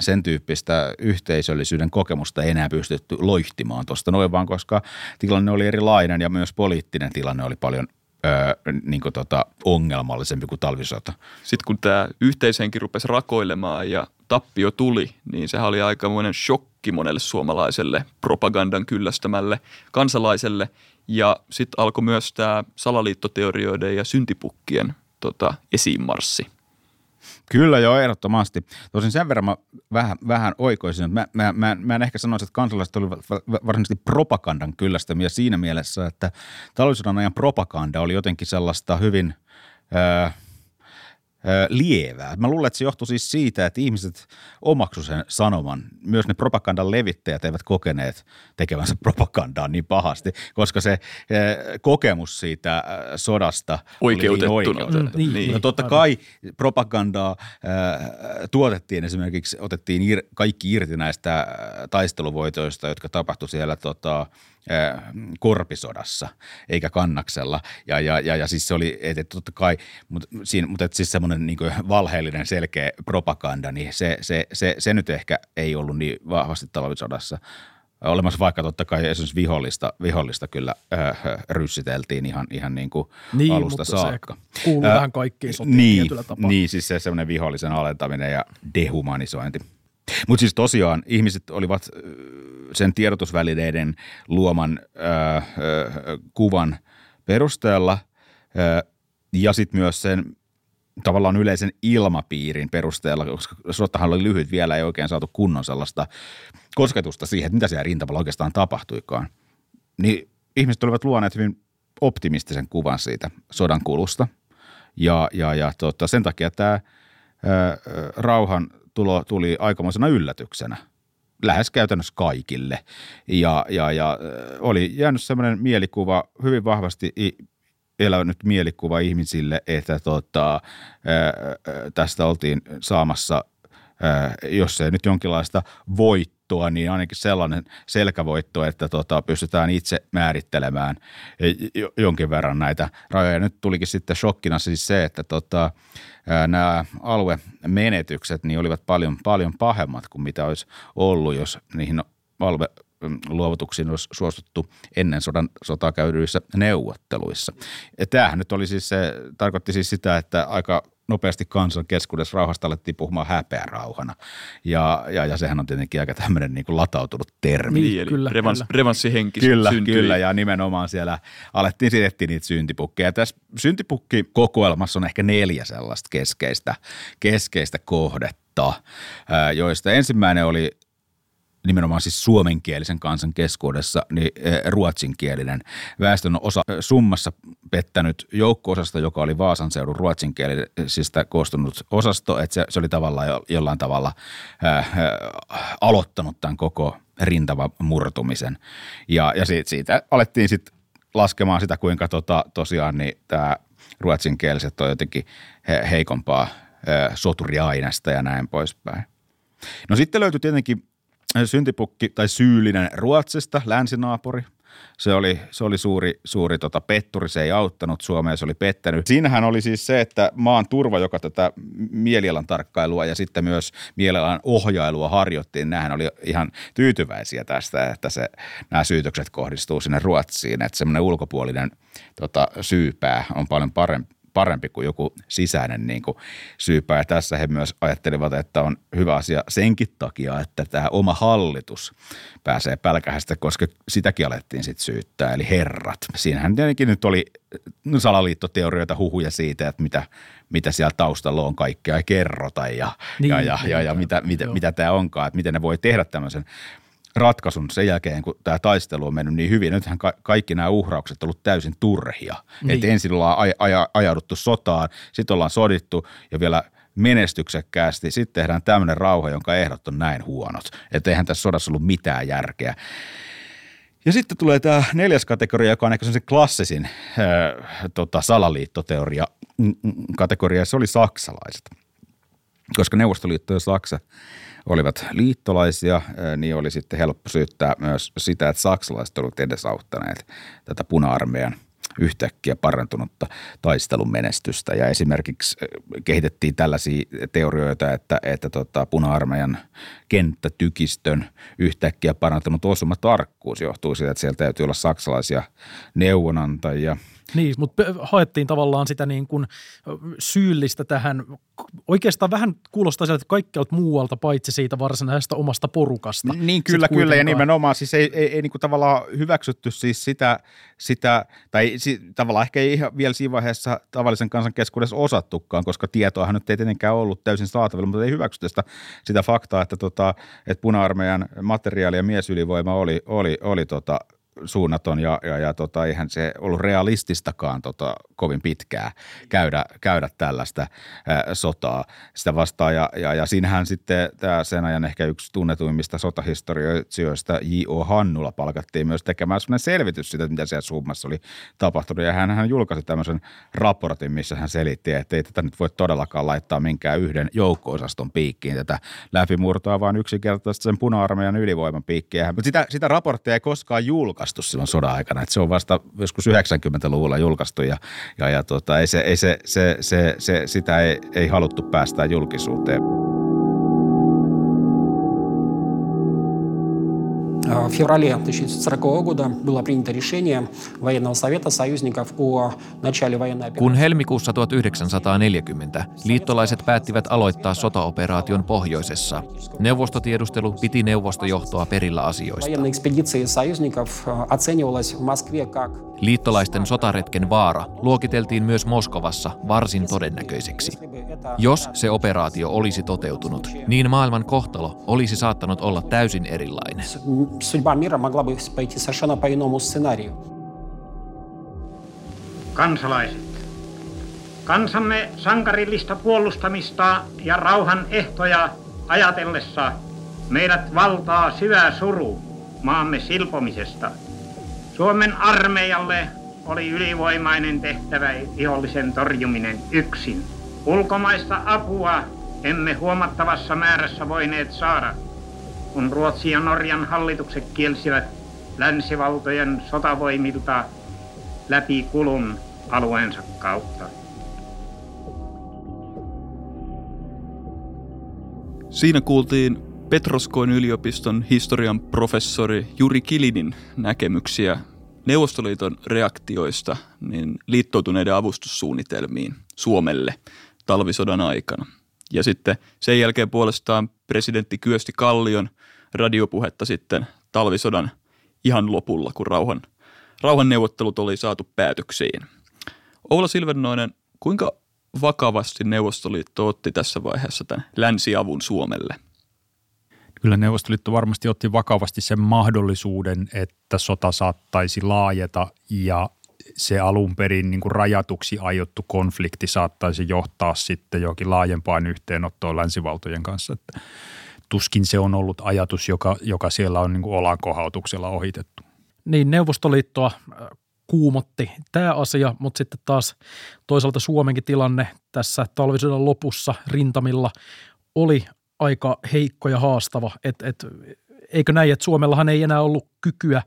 sen tyyppistä yhteisöllisyyden kokemusta ei enää pystytty loihtimaan tuosta noin vaan, koska tilanne oli erilainen ja myös poliittinen tilanne oli paljon öö, niin kuin tota, ongelmallisempi kuin talvisota. Sitten kun tämä yhteishenki rupesi rakoilemaan ja tappio tuli, niin sehän oli aikamoinen shokki monelle suomalaiselle propagandan kyllästämälle kansalaiselle ja sitten alkoi myös tämä salaliittoteorioiden ja syntipukkien tota, esiinmarssi. Kyllä joo, ehdottomasti. Tosin sen verran mä vähän, vähän oikoisin. Mä, mä, mä, mä en ehkä sanoisi, että kansalaiset olivat varsinaisesti propagandan kyllästämiä siinä mielessä, että talvisodan ajan propaganda oli jotenkin sellaista hyvin öö, öö, lievää. Mä luulen, että se johtui siis siitä, että ihmiset omaksuivat sen sanoman. Myös ne propagandan levittäjät eivät kokeneet tekevänsä propagandaa niin pahasti, koska se öö, kokemus siitä öö, sodasta oikeutettuna. Oli niin oikeutettuna. Mm, niin. No, totta kai propagandaa öö, tuotettiin esimerkiksi, otettiin ir, kaikki irti näistä öö, taisteluvoitoista, jotka tapahtui siellä tota, öö, Korpisodassa eikä Kannaksella. Ja, ja, ja, ja siis se oli, että totta kai, mutta mut, siis semmoinen niin kuin valheellinen selkeä propaganda, niin se, se, se, se nyt ehkä ei ollut niin vahvasti talvisodassa olemassa, vaikka totta kai esimerkiksi vihollista, vihollista kyllä äh, ryssiteltiin ihan, ihan niin kuin niin, alusta saakka. Niin, mutta se kuuluu äh, vähän kaikkiin sotiin niin, tietyllä tapaa. Niin, siis se semmoinen vihollisen alentaminen ja dehumanisointi. Mutta siis tosiaan ihmiset olivat sen tiedotusvälineiden luoman äh, äh, kuvan perusteella äh, ja sitten myös sen tavallaan yleisen ilmapiirin perusteella, koska sotahan oli lyhyt, vielä ei oikein saatu kunnon sellaista kosketusta siihen, että mitä siellä rintamalla oikeastaan tapahtuikaan, niin ihmiset olivat luoneet hyvin optimistisen kuvan siitä sodan kulusta ja, ja, ja tota, sen takia tämä ää, rauhan tulo tuli aikamoisena yllätyksenä lähes käytännössä kaikille. Ja, ja, ja oli jäänyt semmoinen mielikuva, hyvin vahvasti elänyt mielikuva ihmisille, että tota, tästä oltiin saamassa, jos ei nyt jonkinlaista voittoa, niin ainakin sellainen selkävoitto, että tota, pystytään itse määrittelemään jonkin verran näitä rajoja. Nyt tulikin sitten shokkina siis se, että tota, nämä aluemenetykset niin olivat paljon, paljon pahemmat kuin mitä olisi ollut, jos niihin alue luovutuksiin olisi suostuttu ennen sodan, sotaa käydyissä neuvotteluissa. Ja tämähän nyt oli siis se, tarkoitti siis sitä, että aika nopeasti kansan keskuudessa rauhasta alettiin puhumaan häpeärauhana. Ja, ja, ja sehän on tietenkin aika tämmöinen niin kuin latautunut termi. Niin, eli kyllä, revans, kyllä. Revanssihenki kyllä, syntyi. Kyllä, ja nimenomaan siellä alettiin sitettiin niitä syntipukkeja. Tässä syntipukkikokoelmassa on ehkä neljä sellaista keskeistä, keskeistä kohdetta, joista ensimmäinen oli nimenomaan siis suomenkielisen kansan keskuudessa, niin ruotsinkielinen väestön osa summassa pettänyt joukko-osasta, joka oli Vaasan seudun ruotsinkielisistä koostunut osasto, että se, se oli tavallaan jo, jollain tavalla ää, ää, aloittanut tämän koko rintavan murtumisen. Ja, ja siitä, siitä alettiin sitten laskemaan sitä, kuinka tota, tosiaan niin tämä ruotsinkieliset on jotenkin he, heikompaa ää, soturiainesta ja näin poispäin. No sitten löytyi tietenkin syntipukki tai syyllinen Ruotsista, länsinaapuri. Se oli, se oli suuri, suuri tota petturi, se ei auttanut Suomea, se oli pettänyt. Siinähän oli siis se, että maan turva, joka tätä mielialan tarkkailua ja sitten myös mielialan ohjailua harjoittiin, näähän oli ihan tyytyväisiä tästä, että se, nämä syytökset kohdistuu sinne Ruotsiin. Että semmoinen ulkopuolinen tota, syypää on paljon parempi. parempi kuin joku sisäinen niin kuin syypää. Ja tässä he myös ajattelivat, että on hyvä asia senkin takia, että tämä oma hallitus pääsee pälkähästä, koska sitäkin alettiin sitten syyttää, eli herrat. Siinähän tietenkin nyt oli salaliittoteorioita, huhuja siitä, että mitä, mitä siellä taustalla on, kaikkea ei kerrota ja, niin, ja, ja, ja, ja mitä, mitä, mitä tämä onkaan, että miten ne voi tehdä tämmöisen ratkaisun sen jälkeen, kun tämä taistelu on mennyt niin hyvin. Nythän ka- kaikki nämä uhraukset on ollut täysin turhia. Niin. Et ensin ollaan aj- aj- ajauduttu sotaan, sitten ollaan sodittu ja vielä menestyksekkäästi. Sitten tehdään tämmöinen rauha, jonka ehdot on näin huonot. Että eihän tässä sodassa ollut mitään järkeä. Ja sitten tulee tämä neljäs kategoria, joka on ehkä semmoisen klassisin öö, tota, salaliittoteoria kategoria. Se oli saksalaiset. Koska Neuvostoliitto ja Saksa olivat liittolaisia, niin oli sitten helppo syyttää myös sitä, että saksalaiset olivat edesauttaneet tätä puna-armeijan yhtäkkiä parantunutta taistelun menestystä. Ja esimerkiksi kehitettiin tällaisia teorioita, että, että tota puna-armeijan kenttätykistön yhtäkkiä parantunut osumatarkkuus johtuu siitä, että siellä täytyy olla saksalaisia neuvonantajia. Niin, mutta haettiin tavallaan sitä niin kuin syyllistä tähän, oikeastaan vähän kuulostaa sieltä kaikkialta muualta, paitsi siitä varsinaisesta omasta porukasta. Niin, kyllä, kyllä, ja nimenomaan siis ei, ei, ei niin kuin tavallaan hyväksytty siis sitä, sitä tai si, tavallaan ehkä ei ihan vielä siinä vaiheessa tavallisen kansan keskuudessa osattukaan, koska tietoahan nyt ei tietenkään ollut täysin saatavilla, mutta ei hyväksytty sitä, sitä faktaa, että, tota, että puna-armeijan materiaali- ja miesylivoima oli, oli, oli tota, suunnaton ja, ja, ja tota, eihän se ollut realististakaan tota, kovin pitkää käydä, käydä tällaista ää, sotaa sitä vastaan. Ja, ja, ja siinähän sitten tämä sen ajan ehkä yksi tunnetuimmista sotahistorioitsijoista J O. Hannula palkattiin myös tekemään sellainen selvitys siitä, mitä siellä summassa oli tapahtunut. Ja hänhän julkaisi tämmöisen raportin, missä hän selitti, että ei tätä nyt voi todellakaan laittaa minkään yhden joukko-osaston piikkiin tätä läpimurtoa, vaan yksinkertaisesti sen puna-armeijan ylivoiman piikkiä. Mutta sitä, sitä raporttia ei koskaan julkaisi silloin sodan aikana, että se on vasta joskus yhdeksänkymmentäluvulla julkaistu ja, ja, ja tota, ei se, ei se, se, se, se, sitä ei, ei haluttu päästää julkisuuteen. В феврале тысяча девятьсот сорокового года было принято решение военного совета союзников о начале военной операции. Kun helmikuussa tuhatyhdeksänsataaneljäkymmentä liittolaiset päättivät aloittaa sotaoperaation pohjoisessa, neuvostotiedustelu piti neuvostojohtoa perillä asioista. Военная экспедиция союзников оценивалась в Москве как liittolaisten sotaretken vaara luokiteltiin myös Moskovassa varsin todennäköiseksi. Jos se operaatio olisi toteutunut, niin maailman kohtalo olisi saattanut olla täysin erilainen. Судьба мира могла бы пойти совершенно по иному сценарию. Kansalaiset, kansamme sankarillista puolustamista ja rauhan ehtoja ajatellessa Meidät valtaa syvä suru maamme silpomisesta. Suomen armeijalle oli ylivoimainen tehtävä vihollisen torjuminen yksin. Ulkomaista apua emme huomattavassa määrässä voineet saada, kun Ruotsin ja Norjan hallitukset kielsivät länsivaltojen sotavoimilta läpi kulun alueensa kautta. Siinä kuultiin Petroskoin yliopiston historian professori Juri Kilinin näkemyksiä Neuvostoliiton reaktioista niin liittoutuneiden avustussuunnitelmiin Suomelle talvisodan aikana. Ja sitten sen jälkeen puolestaan presidentti Kyösti Kallion radiopuhetta sitten talvisodan ihan lopulla, kun rauhan, rauhanneuvottelut oli saatu päätöksiin. Oula Silvennoinen, kuinka vakavasti Neuvostoliitto otti tässä vaiheessa tämän länsiavun Suomelle? Kyllä Neuvostoliitto varmasti otti vakavasti sen mahdollisuuden, että sota saattaisi laajeta ja se alun perin niin kuin rajatuksi aiottu konflikti saattaisi johtaa sitten johonkin laajempaan yhteenottoon länsivaltojen kanssa. Että tuskin se on ollut ajatus, joka, joka siellä on niin kuin olankohautuksella ohitettu. Niin, Neuvostoliittoa kuumotti tämä asia, mutta sitten taas toisaalta Suomenkin tilanne tässä talvisodan lopussa rintamilla oli aika heikko ja haastava, että et, eikö näin, että Suomellahan ei enää ollut kykyä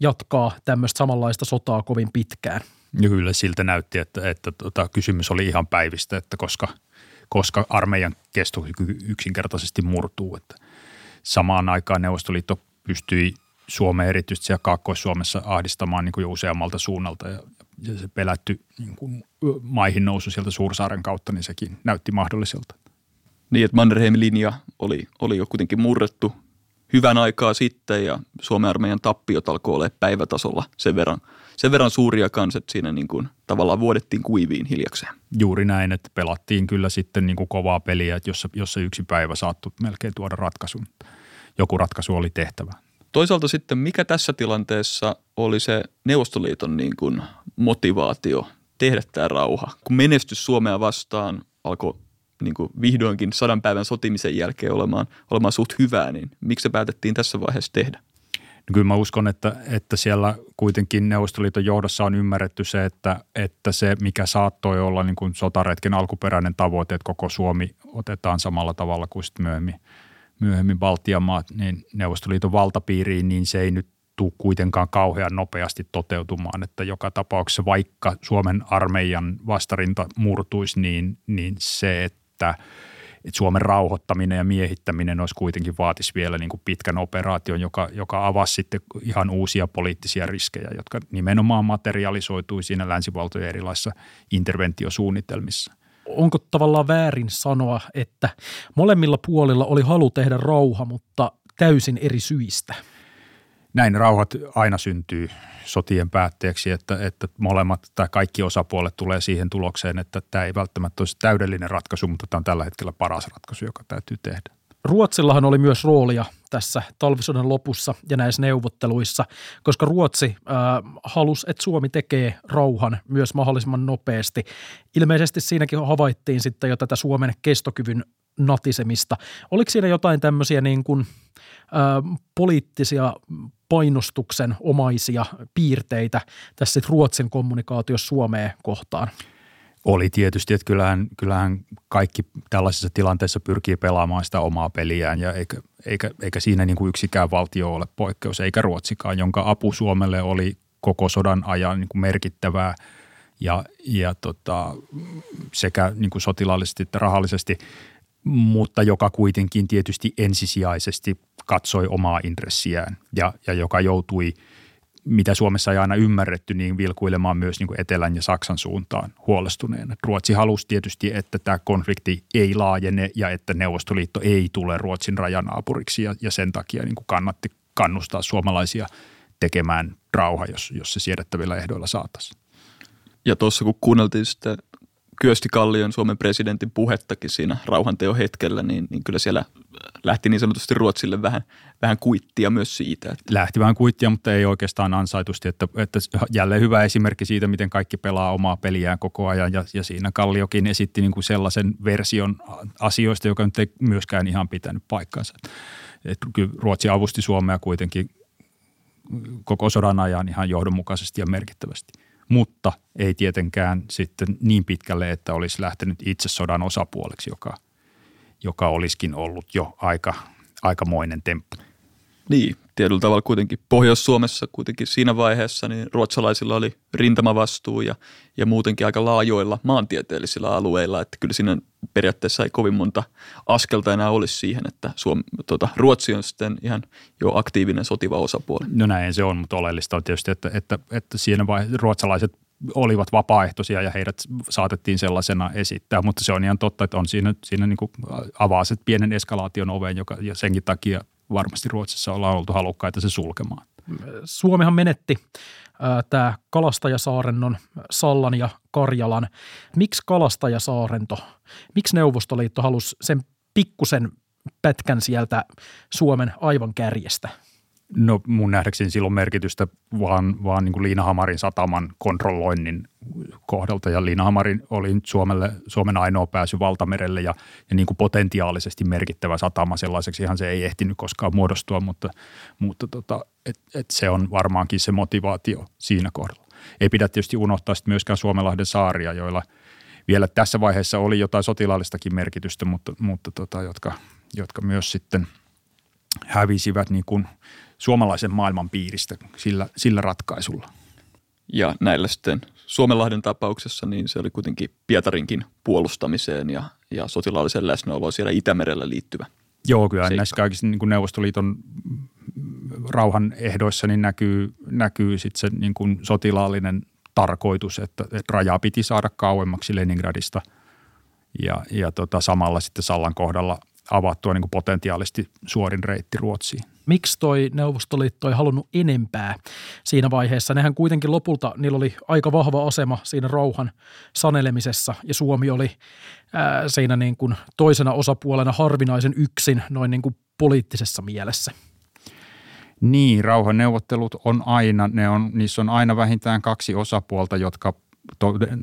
jatkaa tämmöistä samanlaista sotaa kovin pitkään. Ja kyllä siltä näytti, että, että tota, kysymys oli ihan päivistä, että koska, koska armeijan kestokyky yksinkertaisesti murtuu. Että samaan aikaan Neuvostoliitto pystyi Suomeen, erityisesti siellä Kaakkois-Suomessa, ahdistamaan niin kuin jo useammalta suunnalta ja, ja se pelätty niin kuin maihin nousu sieltä Suursaaren kautta, niin sekin näytti mahdolliselta. Niin, että Mannerheimin linja oli, oli jo kuitenkin murrettu hyvän aikaa sitten ja Suomen armeijan tappiot alkoi olla päivätasolla sen verran, sen verran suuria kanssa, että siinä niin kuin tavallaan vuodettiin kuiviin hiljakseen. Juuri näin, että pelattiin kyllä sitten niin kuin kovaa peliä, jossa, jossa yksi päivä saattoi melkein tuoda ratkaisun. Joku ratkaisu oli tehtävä. Toisaalta sitten mikä tässä tilanteessa oli se Neuvostoliiton niin kuin motivaatio tehdä tämä rauha? Kun menestys Suomea vastaan alkoi niin kuin vihdoinkin sadan päivän sotimisen jälkeen olemaan, olemaan suht hyvää, niin miksi se päätettiin tässä vaiheessa tehdä? No kyllä mä uskon, että, että siellä kuitenkin Neuvostoliiton johdossa on ymmärretty se, että, että se mikä saattoi olla niin kuin sotaretken alkuperäinen tavoite, että koko Suomi otetaan samalla tavalla kuin sitten myöhemmin, myöhemmin Baltian maat, niin Neuvostoliiton valtapiiriin, niin se ei nyt tule kuitenkaan kauhean nopeasti toteutumaan, että joka tapauksessa vaikka Suomen armeijan vastarinta murtuisi, niin, niin se, että Että, että Suomen rauhoittaminen ja miehittäminen olisi kuitenkin vaatisi vielä niin kuin pitkän operaation, joka, joka avasi sitten ihan uusia poliittisia riskejä, jotka nimenomaan materialisoitui siinä länsivaltojen erilaisissa interventiosuunnitelmissa. Onko tavallaan väärin sanoa, että molemmilla puolilla oli halu tehdä rauha, mutta täysin eri syistä? Näin rauhat aina syntyy sotien päätteeksi, että, että molemmat tai kaikki osapuolet tulee siihen tulokseen, että tämä ei välttämättä olisi täydellinen ratkaisu, mutta tämä on tällä hetkellä paras ratkaisu, joka täytyy tehdä. Ruotsillahan oli myös roolia tässä talvisodan lopussa ja näissä neuvotteluissa, koska Ruotsi äh, halusi, että Suomi tekee rauhan myös mahdollisimman nopeasti. Ilmeisesti siinäkin havaittiin sitten jo tätä Suomen kestokyvyn natisemista. Oliko siinä jotain tämmöisiä niin kuin, äh, poliittisia painostuksen omaisia piirteitä tässä Ruotsin kommunikaatiossa Suomeen kohtaan? Oli tietysti, että kyllähän, kyllähän kaikki tällaisissa tilanteissa pyrkii pelaamaan sitä omaa peliään ja eikä, eikä, eikä siinä niin kuin yksikään valtio ole poikkeus, eikä Ruotsikaan, jonka apu Suomelle oli koko sodan ajan niin kuin merkittävää ja, ja tota, sekä niin kuin sotilaallisesti että rahallisesti, mutta joka kuitenkin tietysti ensisijaisesti katsoi omaa intressiään ja, ja joka joutui, mitä Suomessa ei aina ymmärretty, niin vilkuilemaan myös niin kuin Etelän ja Saksan suuntaan huolestuneena. Ruotsi halusi tietysti, että tämä konflikti ei laajene ja että Neuvostoliitto ei tule Ruotsin rajanaapuriksi ja, ja sen takia niin kuin kannatti kannustaa suomalaisia tekemään rauha, jos, jos se siedettävillä ehdoilla saataisiin. Ja tuossa kun kuunneltiin sitä Kyösti Kallion Suomen presidentin puhettakin siinä rauhanteon hetkellä, niin, niin kyllä siellä lähti niin sanotusti Ruotsille vähän, vähän kuittia myös siitä. Että. Lähti vähän kuittia, mutta ei oikeastaan ansaitusti. Että, että jälleen hyvä esimerkki siitä, miten kaikki pelaa omaa peliään koko ajan. Ja, ja siinä Kalliokin esitti niin kuin sellaisen version asioista, joka nyt ei myöskään ihan pitänyt paikkaansa. että kyllä Ruotsi avusti Suomea kuitenkin koko sodan ajan ihan johdonmukaisesti ja merkittävästi, mutta ei tietenkään sitten niin pitkälle, että olisi lähtenyt itse sodan osapuoleksi, joka, joka olisikin ollut jo aika, aikamoinen temppu. Niin, tietyllä tavalla kuitenkin Pohjois-Suomessa kuitenkin siinä vaiheessa niin ruotsalaisilla oli rintamavastuu ja, ja muutenkin aika laajoilla maantieteellisillä alueilla, että kyllä siinä periaatteessa ei kovin monta askelta enää olisi siihen, että Suomi, tuota, Ruotsi on sitten ihan jo aktiivinen sotiva osapuoli. No näin se on, mutta oleellista on tietysti, että, että, että siinä vaiheessa ruotsalaiset olivat vapaaehtoisia ja heidät saatettiin sellaisena esittää, mutta se on ihan totta, että on siinä, siinä niin kuin avaa se pienen eskalaation oveen, joka, ja senkin takia varmasti Ruotsissa ollaan oltu halukkaita se sulkemaan. Suomihan menetti äh, tämä Kalastajasaarennon, Sallan ja Karjalan. Miksi Kalastajasaarento? Miksi Neuvostoliitto halusi sen pikkusen pätkän sieltä Suomen aivan kärjestä? No mun nähdäkseni sillä on merkitystä vaan, vaan niin kuin Liinahamarin sataman kontrolloinnin kohdalta. Ja Liinahamari oli nyt Suomelle, Suomen ainoa pääsy valtamerelle ja, ja niin kuin potentiaalisesti merkittävä satama. Sellaiseksi ihan se ei ehtinyt koskaan muodostua, mutta, mutta tota, et, et se on varmaankin se motivaatio siinä kohdalla. Ei pidä tietysti unohtaa sitten myöskään Suomenlahden saaria, joilla vielä tässä vaiheessa oli jotain sotilaallistakin merkitystä, mutta, mutta tota, jotka, jotka myös sitten hävisivät niin kuin suomalaisen maailman piiristä sillä, sillä ratkaisulla. Ja näillä sitten Suomenlahden tapauksessa niin se oli kuitenkin Pietarinkin puolustamiseen ja, ja sotilaalliseen läsnäoloon siellä Itämerellä liittyvä. Joo, kyllä seikka. Näissä kaikissa niin kuin Neuvostoliiton rauhan ehdoissa niin näkyy, näkyy sitten se niin kuin sotilaallinen tarkoitus, että, että rajaa piti saada kauemmaksi Leningradista ja, ja tota, samalla sitten Sallan kohdalla avattua niin kuin potentiaalisesti suorin reitti Ruotsiin. Miksi toi Neuvostoliitto ei halunnut enempää siinä vaiheessa? Nehän kuitenkin lopulta, niillä oli aika vahva asema siinä rauhan sanelemisessa ja Suomi oli ää, siinä niin kuin toisena osapuolena harvinaisen yksin noin niin kuin poliittisessa mielessä. Niin, rauhanneuvottelut on aina, ne on, niissä on aina vähintään kaksi osapuolta, jotka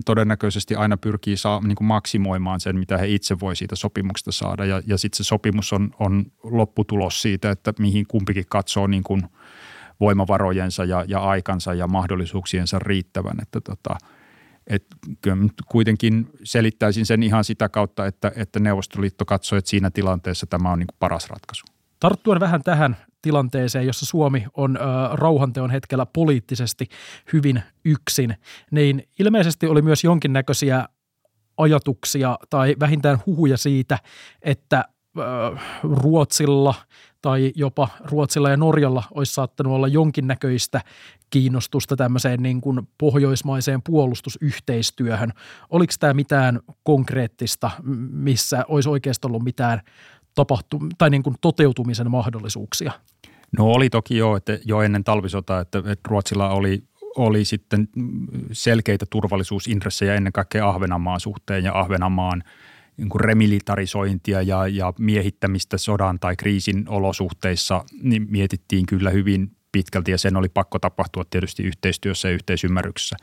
todennäköisesti aina pyrkii saa, niin kuin maksimoimaan sen, mitä he itse voi siitä sopimuksesta saada. Ja, ja sitten se sopimus on, on lopputulos siitä, että mihin kumpikin katsoo niin kuin voimavarojensa ja, ja aikansa ja mahdollisuuksiensa riittävän. Että tota, et, kuitenkin selittäisin sen ihan sitä kautta, että, että Neuvostoliitto katsoi, että siinä tilanteessa tämä on niin kuin paras ratkaisu. Tarttuen vähän tähän tilanteeseen, jossa Suomi on ö, rauhanteon hetkellä poliittisesti hyvin yksin, niin ilmeisesti oli myös jonkinnäköisiä ajatuksia tai vähintään huhuja siitä, että ö, Ruotsilla tai jopa Ruotsilla ja Norjalla olisi saattanut olla jonkinnäköistä kiinnostusta tämmöiseen niin kuin pohjoismaiseen puolustusyhteistyöhön. Oliko tämä mitään konkreettista, missä olisi oikeasti ollut mitään tapahtu- tai niin kuin toteutumisen mahdollisuuksia? No oli toki jo, että jo ennen talvisota, että, että Ruotsilla oli, oli sitten selkeitä turvallisuusintressejä ennen kaikkea Ahvenanmaan suhteen ja Ahvenanmaan niin kuin remilitarisointia ja, ja miehittämistä sodan tai kriisin olosuhteissa, niin mietittiin kyllä hyvin pitkälti ja sen oli pakko tapahtua tietysti yhteistyössä ja yhteisymmärryksessä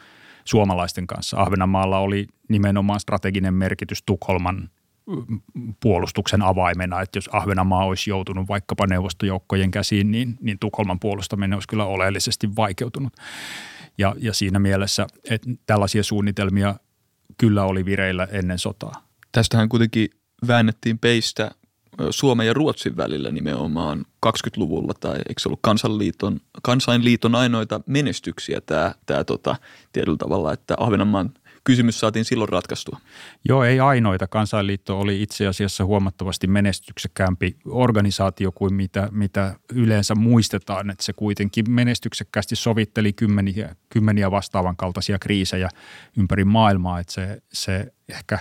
suomalaisten kanssa. Ahvenanmaalla oli nimenomaan strateginen merkitys Tukholman puolustuksen avaimena, että jos Ahvenanmaa olisi joutunut vaikkapa neuvostojoukkojen käsiin, niin, niin Tukholman puolustaminen olisi kyllä oleellisesti vaikeutunut. Ja, ja siinä mielessä, että tällaisia suunnitelmia kyllä oli vireillä ennen sotaa. Tästähän kuitenkin väännettiin peistä Suomen ja Ruotsin välillä nimenomaan kaksikymmentäluvulla, tai eikö se ollut Kansainliiton, Kansainliiton ainoita menestyksiä tämä, tämä tota, tietyllä tavalla, että Ahvenanmaan kysymys saatiin silloin ratkaistua. Joo, ei ainoita. Kansainliitto oli itse asiassa huomattavasti menestyksekkäämpi organisaatio kuin mitä, mitä yleensä muistetaan, että se kuitenkin menestyksekkäästi sovitteli kymmeniä, kymmeniä vastaavan kaltaisia kriisejä ympäri maailmaa, että se, se ehkä,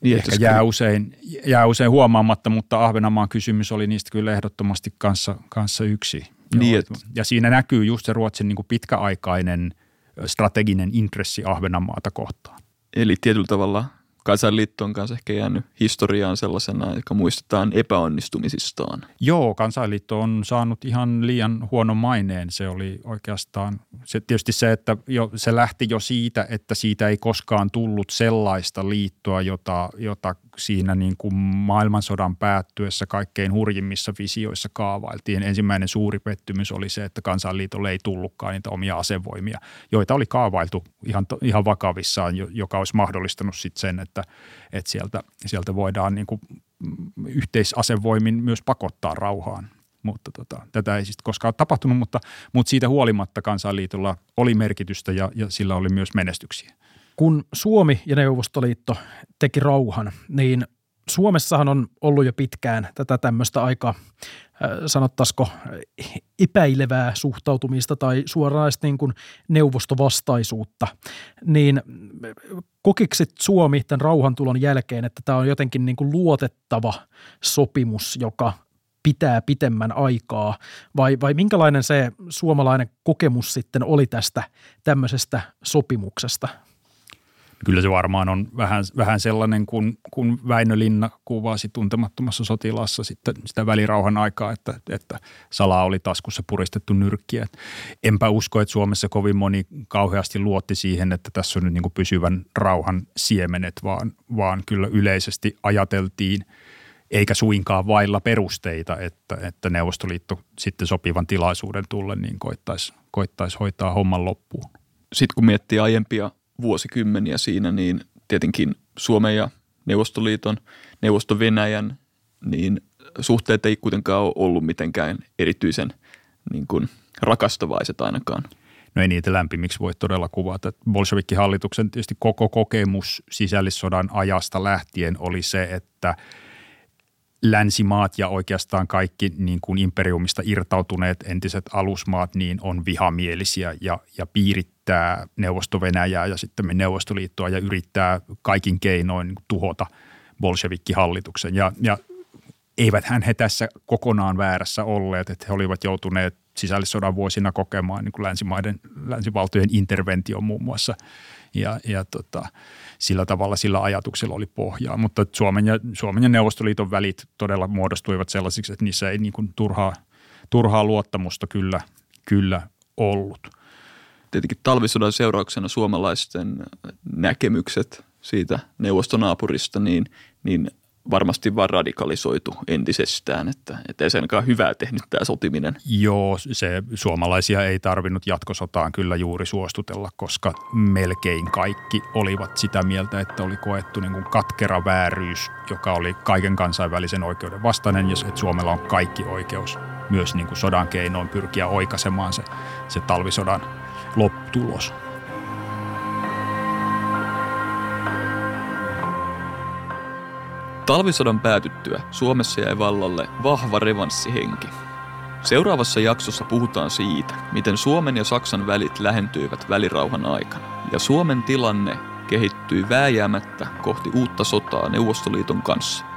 niin, ehkä jää, usein, jää usein huomaamatta, mutta Ahvenanmaan kysymys oli niistä kyllä ehdottomasti kanssa, kanssa yksi. Niin, että ja siinä näkyy just se Ruotsin niin kuin pitkäaikainen strateginen intressi Ahvenanmaata kohtaan. Eli tietyllä tavalla Kansainliitto on kanssa ehkä jäänyt historiaan sellaisena, joka muistetaan epäonnistumisistaan. Joo, Kansainliitto on saanut ihan liian huonon maineen. Se oli oikeastaan se, tietysti se, että jo, se lähti jo siitä, että siitä ei koskaan tullut sellaista liittoa, jota, jota siinä niin kuin maailmansodan päättyessä kaikkein hurjimmissa visioissa kaavailtiin. Ensimmäinen suuri pettymys oli se, että Kansainliitolle ei tullutkaan niitä omia asevoimia, joita oli kaavailtu ihan, ihan vakavissaan, joka olisi mahdollistanut sit sen, että, että sieltä, sieltä voidaan niin kuin yhteisasevoimin myös pakottaa rauhaan. Mutta tota, tätä ei siis koskaan ole tapahtunut, mutta, mutta siitä huolimatta Kansainliitolla oli merkitystä ja, ja sillä oli myös menestyksiä. Kun Suomi ja Neuvostoliitto teki rauhan, niin Suomessahan on ollut jo pitkään tätä tämmöistä aika, sanottaisiko, epäilevää suhtautumista tai suoraan niin kuin neuvostovastaisuutta. Niin kokiksit Suomi tämän rauhantulon jälkeen, että tämä on jotenkin niin kuin luotettava sopimus, joka pitää pitemmän aikaa, vai, vai minkälainen se suomalainen kokemus sitten oli tästä tämmöisestä sopimuksesta? Kyllä se varmaan on vähän, vähän sellainen, kun, kun Väinö Linna kuvasi Tuntemattomassa sotilassa sitten sitä välirauhan aikaa, että, että salaa oli taskussa puristettu nyrkkiä. Enpä usko, että Suomessa kovin moni kauheasti luotti siihen, että tässä on nyt niin kuin pysyvän rauhan siemenet, vaan, vaan kyllä yleisesti ajateltiin, eikä suinkaan vailla perusteita, että, että Neuvostoliitto sitten sopivan tilaisuuden tullen niin koittaisi, koittaisi hoitaa homman loppuun. Sitten kun miettii aiempia vuosikymmeniä siinä, niin tietenkin Suomen ja Neuvostoliiton, Neuvosto-Venäjän, niin suhteet ei kuitenkaan ole ollut mitenkään erityisen niin kuin rakastavaiset ainakaan. No ei niitä lämpimiksi voi todella kuvata. Bolshevikkihallituksen tietysti koko kokemus sisällissodan ajasta lähtien oli se, että länsimaat ja oikeastaan kaikki niin kuin imperiumista irtautuneet entiset alusmaat niin on vihamielisiä ja, ja piirittää Neuvosto-Venäjää ja sitten Neuvostoliittoa ja yrittää kaikin keinoin tuhota bolshevikkihallituksen. Ja, ja eiväthän he tässä kokonaan väärässä olleet, että he olivat joutuneet sisällissodan vuosina kokemaan niin kuin länsimaiden, länsivaltojen intervention muun muassa. Ja, ja tota, sillä tavalla sillä ajatuksella oli pohjaa, mutta Suomen ja, Suomen ja Neuvostoliiton välit todella muodostuivat sellaisiksi, että niissä ei niin kuin turhaa, turhaa luottamusta kyllä, kyllä ollut. Tietenkin talvisodan seurauksena suomalaisten näkemykset siitä neuvostonaapurista, niin, niin varmasti vaan radikalisoitu entisestään, että, että ei se ainakaan hyvää tehnyt tämä sotiminen. Joo, se suomalaisia ei tarvinnut jatkosotaan kyllä juuri suostutella, koska melkein kaikki olivat sitä mieltä, että oli koettu niin kuin katkera vääryys, joka oli kaiken kansainvälisen oikeuden vastainen, ja että Suomella on kaikki oikeus myös niin kuin sodan keinoin pyrkiä oikaisemaan se, se talvisodan lopputulos. Talvisodan päätyttyä Suomessa jäi vallalle vahva revanssihenki. Seuraavassa jaksossa puhutaan siitä, miten Suomen ja Saksan välit lähentyivät välirauhan aikana, ja Suomen tilanne kehittyi vääjäämättä kohti uutta sotaa Neuvostoliiton kanssa.